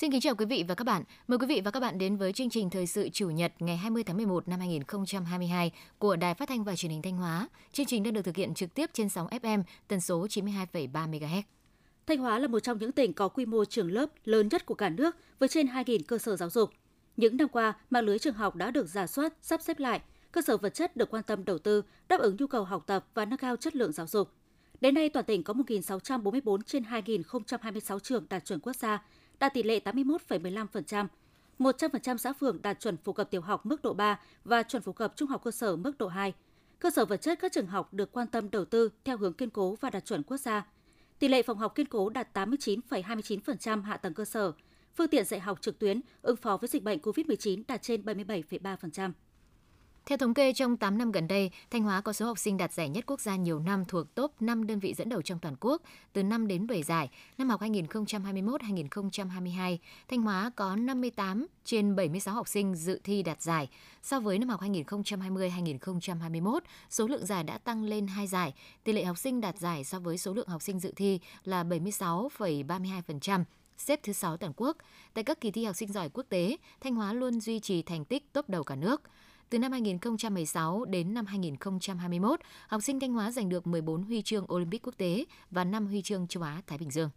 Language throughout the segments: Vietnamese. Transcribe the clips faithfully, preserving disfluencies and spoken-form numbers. Xin kính chào quý vị và các bạn. Mời quý vị và các bạn đến với chương trình thời sự chủ nhật ngày hai mươi tháng mười một năm hai nghìn không trăm hai mươi hai của Đài Phát thanh và Truyền hình Thanh Hóa. Chương trình đang được thực hiện trực tiếp trên sóng ép em tần số chín mươi hai phẩy ba mê ga héc. Thanh Hóa là một trong những tỉnh có quy mô trường lớp lớn nhất của cả nước với trên hai nghìn cơ sở giáo dục. Những năm qua, mạng lưới trường học đã được rà soát, sắp xếp lại, cơ sở vật chất được quan tâm đầu tư, đáp ứng nhu cầu học tập và nâng cao chất lượng giáo dục. Đến nay, toàn tỉnh có một nghìn sáu trăm bốn mươi tư trên hai nghìn không trăm hai mươi sáu trường đạt chuẩn quốc gia, đạt tỷ lệ tám mươi mốt phẩy mười lăm phần trăm. một trăm phần trăm xã phường đạt chuẩn phổ cập tiểu học mức độ ba và chuẩn phổ cập trung học cơ sở mức độ hai. Cơ sở vật chất các trường học được quan tâm đầu tư theo hướng kiên cố và đạt chuẩn quốc gia. Tỷ lệ phòng học kiên cố đạt tám mươi chín phẩy hai mươi chín phần trăm hạ tầng cơ sở. Phương tiện dạy học trực tuyến ứng phó với dịch bệnh cô vít mười chín đạt trên bảy mươi bảy phẩy ba phần trăm. Theo thống kê, trong tám năm gần đây, Thanh Hóa có số học sinh đạt giải nhất quốc gia nhiều năm thuộc top năm đơn vị dẫn đầu trong toàn quốc, từ năm đến bảy giải. Năm học hai nghìn không trăm hai mươi mốt đến hai nghìn không trăm hai mươi hai, Thanh Hóa có năm mươi tám trên bảy mươi sáu học sinh dự thi đạt giải. So với năm học hai nghìn không trăm hai mươi đến hai nghìn không trăm hai mươi mốt, số lượng giải đã tăng lên hai giải. Tỷ lệ học sinh đạt giải so với số lượng học sinh dự thi là bảy mươi sáu phẩy ba mươi hai phần trăm. Xếp thứ sáu toàn quốc. Tại các kỳ thi học sinh giỏi quốc tế, Thanh Hóa luôn duy trì thành tích top đầu cả nước. Từ năm hai nghìn không trăm mười sáu đến năm hai nghìn không trăm hai mươi mốt, học sinh Thanh Hóa giành được mười bốn huy chương Olympic quốc tế và năm huy chương châu Á-Thái Bình Dương.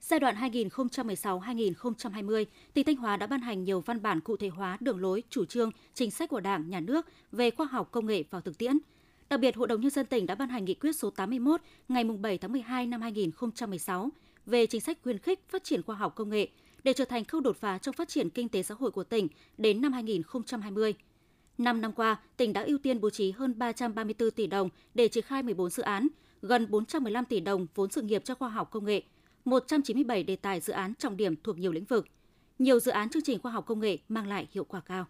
Giai đoạn hai nghìn không trăm mười sáu đến hai nghìn không trăm hai mươi, tỉnh Thanh Hóa đã ban hành nhiều văn bản cụ thể hóa đường lối, chủ trương, chính sách của Đảng, Nhà nước về khoa học, công nghệ vào thực tiễn. Đặc biệt, Hội đồng Nhân dân tỉnh đã ban hành nghị quyết số tám mươi mốt ngày bảy tháng mười hai năm hai nghìn không trăm mười sáu về chính sách khuyến khích phát triển khoa học công nghệ để trở thành khâu đột phá trong phát triển kinh tế xã hội của tỉnh đến năm hai nghìn không trăm hai mươi. Năm năm qua, tỉnh đã ưu tiên bố trí hơn ba trăm ba mươi tư tỷ đồng để triển khai mười bốn dự án, gần bốn trăm mười lăm tỷ đồng vốn sự nghiệp cho khoa học công nghệ, một trăm chín mươi bảy đề tài dự án trọng điểm thuộc nhiều lĩnh vực. Nhiều dự án chương trình khoa học công nghệ mang lại hiệu quả cao.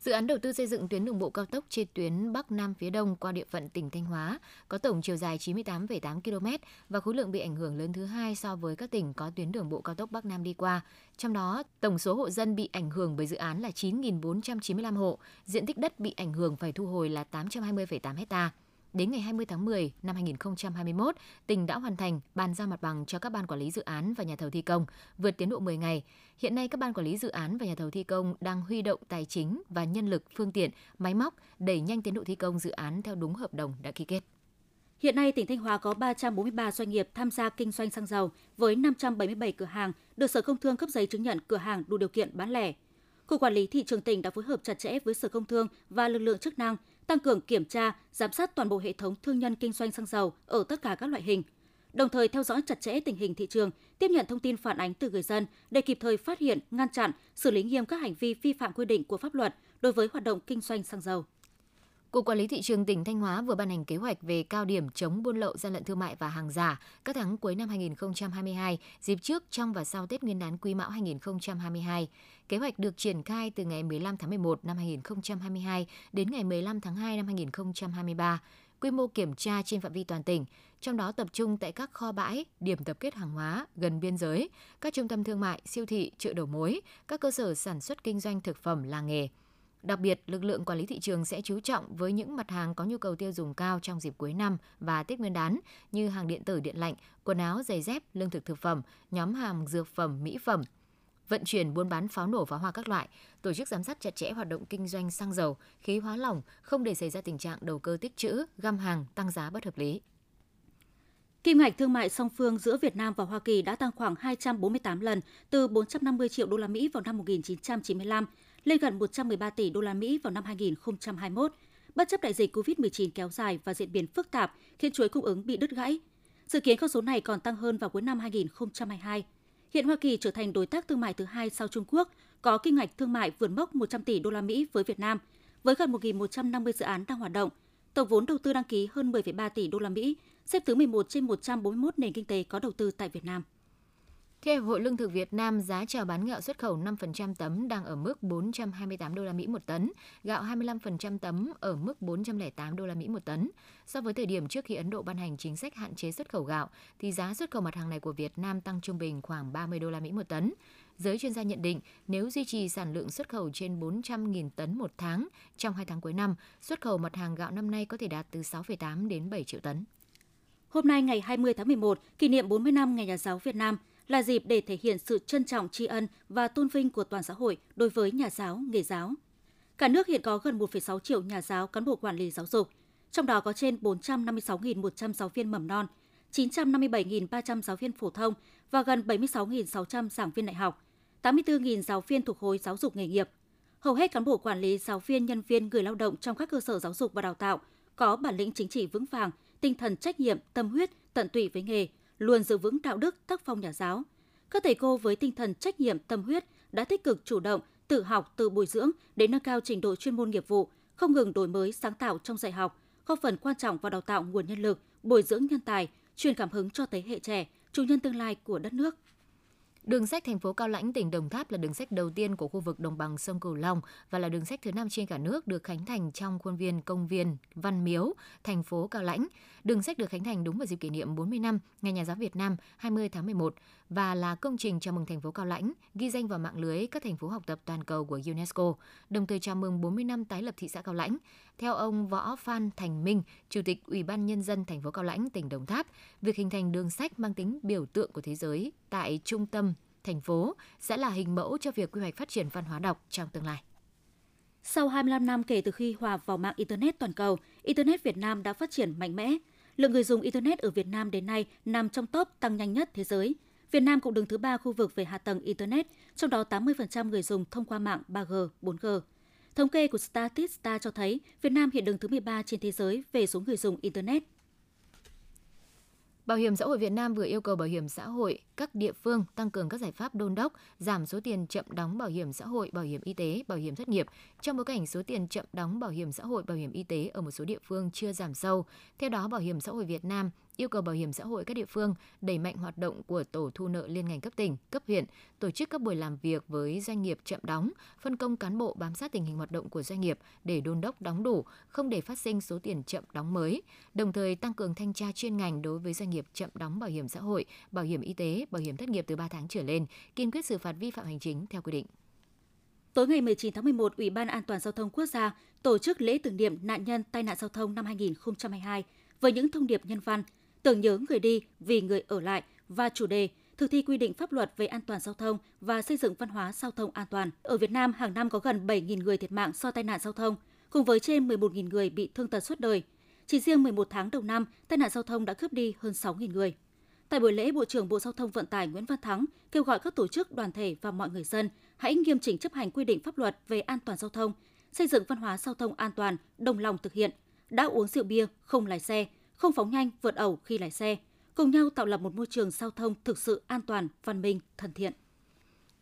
Dự án đầu tư xây dựng tuyến đường bộ cao tốc trên tuyến Bắc Nam phía Đông qua địa phận tỉnh Thanh Hóa có tổng chiều dài chín mươi tám phẩy tám ki lô mét và khối lượng bị ảnh hưởng lớn thứ hai so với các tỉnh có tuyến đường bộ cao tốc Bắc Nam đi qua. Trong đó, tổng số hộ dân bị ảnh hưởng bởi dự án là chín nghìn bốn trăm chín mươi lăm hộ, diện tích đất bị ảnh hưởng phải thu hồi là tám trăm hai mươi phẩy tám ha. Đến ngày hai mươi tháng mười năm hai nghìn không trăm hai mươi mốt, tỉnh đã hoàn thành bàn giao mặt bằng cho các ban quản lý dự án và nhà thầu thi công, vượt tiến độ mười ngày. Hiện nay, các ban quản lý dự án và nhà thầu thi công đang huy động tài chính và nhân lực, phương tiện, máy móc đẩy nhanh tiến độ thi công dự án theo đúng hợp đồng đã ký kết. Hiện nay, tỉnh Thanh Hóa có ba trăm bốn mươi ba doanh nghiệp tham gia kinh doanh xăng dầu với năm trăm bảy mươi bảy cửa hàng được Sở Công Thương cấp giấy chứng nhận cửa hàng đủ điều kiện bán lẻ. Cục Quản lý Thị trường tỉnh đã phối hợp chặt chẽ với Sở Công Thương và lực lượng chức năng tăng cường kiểm tra, giám sát toàn bộ hệ thống thương nhân kinh doanh xăng dầu ở tất cả các loại hình, đồng thời theo dõi chặt chẽ tình hình thị trường, tiếp nhận thông tin phản ánh từ người dân để kịp thời phát hiện, ngăn chặn, xử lý nghiêm các hành vi vi phạm quy định của pháp luật đối với hoạt động kinh doanh xăng dầu. Cục Quản lý Thị trường tỉnh Thanh Hóa vừa ban hành kế hoạch về cao điểm chống buôn lậu, gian lận thương mại và hàng giả các tháng cuối năm hai nghìn không trăm hai mươi hai, dịp trước, trong và sau Tết Nguyên đán Quý Mão hai nghìn không trăm hai mươi hai. Kế hoạch được triển khai từ ngày mười lăm tháng mười một năm hai nghìn không trăm hai mươi hai đến ngày mười lăm tháng hai năm hai nghìn không trăm hai mươi ba, quy mô kiểm tra trên phạm vi toàn tỉnh, trong đó tập trung tại các kho bãi, điểm tập kết hàng hóa gần biên giới, các trung tâm thương mại, siêu thị, chợ đầu mối, các cơ sở sản xuất kinh doanh thực phẩm, làng nghề. Đặc biệt, lực lượng quản lý thị trường sẽ chú trọng với những mặt hàng có nhu cầu tiêu dùng cao trong dịp cuối năm và Tết Nguyên đán như hàng điện tử, điện lạnh, quần áo, giày dép, lương thực thực phẩm, nhóm hàng dược phẩm, mỹ phẩm, vận chuyển buôn bán pháo nổ, pháo hoa các loại, tổ chức giám sát chặt chẽ hoạt động kinh doanh xăng dầu, khí hóa lỏng, không để xảy ra tình trạng đầu cơ tích trữ, găm hàng, tăng giá bất hợp lý. Kim ngạch thương mại song phương giữa Việt Nam và Hoa Kỳ đã tăng khoảng hai trăm bốn mươi tám lần, từ bốn trăm năm mươi triệu đô la Mỹ vào năm một nghìn chín trăm chín mươi lăm lên gần một trăm mười ba tỷ đô la Mỹ vào năm hai nghìn không trăm hai mươi mốt, bất chấp đại dịch cô vít mười chín kéo dài và diễn biến phức tạp khiến chuỗi cung ứng bị đứt gãy. Dự kiến con số này còn tăng hơn vào cuối năm hai nghìn không trăm hai mươi hai. Hiện Hoa Kỳ trở thành đối tác thương mại thứ hai sau Trung Quốc, có kim ngạch thương mại vượt mốc một trăm tỷ đô la Mỹ với Việt Nam, với gần một nghìn một trăm năm mươi dự án đang hoạt động. Tổng vốn đầu tư đăng ký hơn mười phẩy ba tỷ đô la Mỹ, xếp thứ mười một trên một trăm bốn mươi mốt nền kinh tế có đầu tư tại Việt Nam. Theo Hiệp hội Lương thực Việt Nam, giá chào bán gạo xuất khẩu năm phần trăm tấm đang ở mức bốn trăm hai mươi tám đô la Mỹ một tấn, gạo hai mươi lăm phần trăm tấm ở mức bốn trăm lẻ tám đô la Mỹ một tấn. So với thời điểm trước khi Ấn Độ ban hành chính sách hạn chế xuất khẩu gạo thì giá xuất khẩu mặt hàng này của Việt Nam tăng trung bình khoảng ba mươi đô la Mỹ một tấn. Giới chuyên gia nhận định, nếu duy trì sản lượng xuất khẩu trên bốn trăm nghìn tấn một tháng trong hai tháng cuối năm, xuất khẩu mặt hàng gạo năm nay có thể đạt từ sáu phẩy tám đến bảy triệu tấn. Hôm nay ngày hai mươi tháng mười một, kỷ niệm bốn mươi năm Ngày Nhà giáo Việt Nam, là dịp để thể hiện sự trân trọng, tri ân và tôn vinh của toàn xã hội đối với nhà giáo, nghề giáo. Cả nước hiện có gần một phẩy sáu triệu nhà giáo, cán bộ quản lý giáo dục, trong đó có trên bốn trăm năm mươi sáu nghìn một trăm giáo viên mầm non, chín trăm năm mươi bảy nghìn ba trăm giáo viên phổ thông và gần bảy mươi sáu nghìn sáu trăm giảng viên đại học, tám mươi tư nghìn giáo viên thuộc khối giáo dục nghề nghiệp. Hầu hết cán bộ quản lý, giáo viên, nhân viên, người lao động trong các cơ sở giáo dục và đào tạo có bản lĩnh chính trị vững vàng, tinh thần trách nhiệm, tâm huyết, tận tụy với nghề, luôn giữ vững đạo đức, tác phong nhà giáo. Các thầy cô với tinh thần trách nhiệm, tâm huyết đã tích cực chủ động, tự học, tự bồi dưỡng để nâng cao trình độ chuyên môn nghiệp vụ, không ngừng đổi mới, sáng tạo trong dạy học, góp phần quan trọng vào đào tạo nguồn nhân lực, bồi dưỡng nhân tài, truyền cảm hứng cho thế hệ trẻ, chủ nhân tương lai của đất nước. Đường sách thành phố Cao Lãnh, tỉnh Đồng Tháp là đường sách đầu tiên của khu vực đồng bằng sông Cửu Long và là đường sách thứ năm trên cả nước được khánh thành trong khuôn viên công viên Văn Miếu, thành phố Cao Lãnh. Đường sách được khánh thành đúng vào dịp kỷ niệm bốn mươi năm Ngày Nhà giáo Việt Nam hai mươi tháng mười một và là công trình chào mừng thành phố Cao Lãnh ghi danh vào mạng lưới các thành phố học tập toàn cầu của UNESCO, đồng thời chào mừng bốn mươi năm tái lập thị xã Cao Lãnh. Theo ông Võ Phan Thành Minh, Chủ tịch Ủy ban Nhân dân thành phố Cao Lãnh, tỉnh Đồng Tháp, việc hình thành đường sách mang tính biểu tượng của thế giới tại trung tâm thành phố sẽ là hình mẫu cho việc quy hoạch phát triển văn hóa đọc trong tương lai. Sau hai mươi lăm năm kể từ khi hòa vào mạng Internet toàn cầu, Internet Việt Nam đã phát triển mạnh mẽ. Lượng người dùng Internet ở Việt Nam đến nay nằm trong top tăng nhanh nhất thế giới. Việt Nam cũng đứng thứ ba khu vực về hạ tầng Internet, trong đó tám mươi phần trăm người dùng thông qua mạng ba G, bốn G. Thống kê của Statista cho thấy Việt Nam hiện đứng thứ mười ba trên thế giới về số người dùng Internet. Bảo hiểm xã hội Việt Nam vừa yêu cầu Bảo hiểm xã hội các địa phương tăng cường các giải pháp đôn đốc, giảm số tiền chậm đóng bảo hiểm xã hội, bảo hiểm y tế, bảo hiểm thất nghiệp trong bối cảnh số tiền chậm đóng bảo hiểm xã hội, bảo hiểm y tế ở một số địa phương chưa giảm sâu. Theo đó, Bảo hiểm xã hội Việt Nam yêu cầu Bảo hiểm xã hội các địa phương đẩy mạnh hoạt động của tổ thu nợ liên ngành cấp tỉnh, cấp huyện, tổ chức các buổi làm việc với doanh nghiệp chậm đóng, phân công cán bộ bám sát tình hình hoạt động của doanh nghiệp để đôn đốc đóng đủ, không để phát sinh số tiền chậm đóng mới, đồng thời tăng cường thanh tra chuyên ngành đối với doanh nghiệp chậm đóng bảo hiểm xã hội, bảo hiểm y tế, bảo hiểm thất nghiệp từ ba tháng trở lên, kiên quyết xử phạt vi phạm hành chính theo quy định. Tối ngày mười chín tháng mười một, Ủy ban An toàn Giao thông Quốc gia tổ chức lễ tưởng niệm nạn nhân tai nạn giao thông năm hai nghìn không trăm hai mươi hai với những thông điệp nhân văn, tưởng nhớ người đi vì người ở lại và chủ đề thực thi quy định pháp luật về an toàn giao thông và xây dựng văn hóa giao thông an toàn. Ở Việt Nam, hàng năm có gần bảy nghìn người thiệt mạng do tai nạn giao thông, cùng với trên mười một nghìn người bị thương tật suốt đời. Chỉ riêng mười một tháng đầu năm, tai nạn giao thông đã cướp đi hơn sáu nghìn người. Tại buổi lễ, Bộ trưởng Bộ Giao thông Vận tải Nguyễn Văn Thắng kêu gọi các tổ chức, đoàn thể và mọi người dân hãy nghiêm chỉnh chấp hành quy định pháp luật về an toàn giao thông, xây dựng văn hóa giao thông an toàn, đồng lòng thực hiện, đã uống rượu bia không lái xe, không phóng nhanh, vượt ẩu khi lái xe, cùng nhau tạo lập một môi trường giao thông thực sự an toàn, văn minh, thân thiện.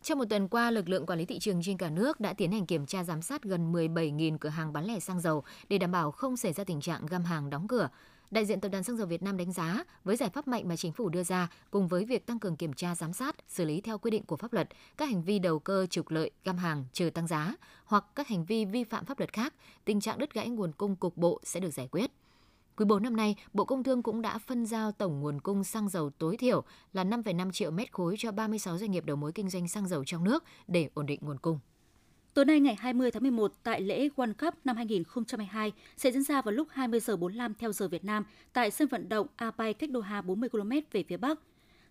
Trong một tuần qua, lực lượng quản lý thị trường trên cả nước đã tiến hành kiểm tra giám sát gần mười bảy nghìn cửa hàng bán lẻ xăng dầu để đảm bảo không xảy ra tình trạng găm hàng đóng cửa. Đại diện Tập đoàn Xăng dầu Việt Nam đánh giá, với giải pháp mạnh mà chính phủ đưa ra, cùng với việc tăng cường kiểm tra giám sát, xử lý theo quy định của pháp luật, các hành vi đầu cơ trục lợi, găm hàng, trừ tăng giá hoặc các hành vi vi phạm pháp luật khác, tình trạng đứt gãy nguồn cung cục bộ sẽ được giải quyết. Quý bốn năm nay, Bộ Công Thương cũng đã phân giao tổng nguồn cung xăng dầu tối thiểu là năm phẩy năm triệu mét khối cho ba mươi sáu doanh nghiệp đầu mối kinh doanh xăng dầu trong nước để ổn định nguồn cung. Tối nay ngày hai mươi tháng mười một, tại lễ World Cup năm hai nghìn không trăm hai mươi hai sẽ diễn ra vào lúc hai mươi giờ bốn mươi lăm theo giờ Việt Nam tại sân vận động Al Bay cách Doha bốn mươi ki lô mét về phía Bắc.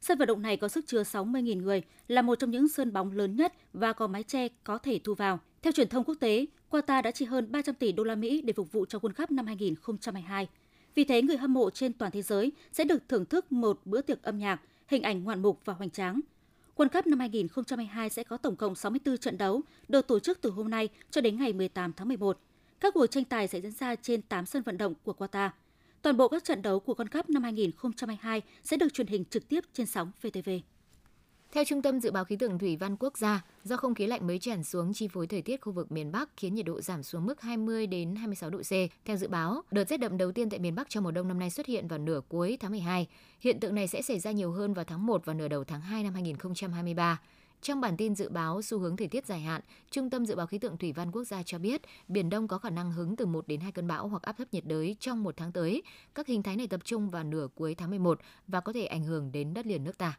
Sân vận động này có sức chứa sáu mươi nghìn người, là một trong những sân bóng lớn nhất và có mái che có thể thu vào. Theo truyền thông quốc tế, Qatar đã chi hơn ba trăm tỷ đô la Mỹ để phục vụ cho World Cup năm hai nghìn không trăm hai mươi hai. Vì thế, người hâm mộ trên toàn thế giới sẽ được thưởng thức một bữa tiệc âm nhạc, hình ảnh ngoạn mục và hoành tráng. World Cup năm hai nghìn không trăm hai mươi hai sẽ có tổng cộng sáu mươi tư trận đấu, được tổ chức từ hôm nay cho đến ngày mười tám tháng mười một. Các cuộc tranh tài sẽ diễn ra trên tám sân vận động của Qatar. Toàn bộ các trận đấu của World Cup năm hai nghìn không trăm hai mươi hai sẽ được truyền hình trực tiếp trên sóng vê tê vê. Theo Trung tâm Dự báo Khí tượng Thủy văn Quốc gia, do không khí lạnh mới tràn xuống chi phối thời tiết khu vực miền Bắc khiến nhiệt độ giảm xuống mức hai mươi đến hai mươi sáu độ C. Theo dự báo, đợt rét đậm đầu tiên tại miền Bắc trong mùa đông năm nay xuất hiện vào nửa cuối tháng mười hai. Hiện tượng này sẽ xảy ra nhiều hơn vào tháng một và nửa đầu tháng hai năm hai nghìn không trăm hai mươi ba. Trong bản tin dự báo xu hướng thời tiết dài hạn, Trung tâm Dự báo Khí tượng Thủy văn Quốc gia cho biết, Biển Đông có khả năng hứng từ một đến hai cơn bão hoặc áp thấp nhiệt đới trong một tháng tới. Các hình thái này tập trung vào nửa cuối tháng mười một và có thể ảnh hưởng đến đất liền nước ta.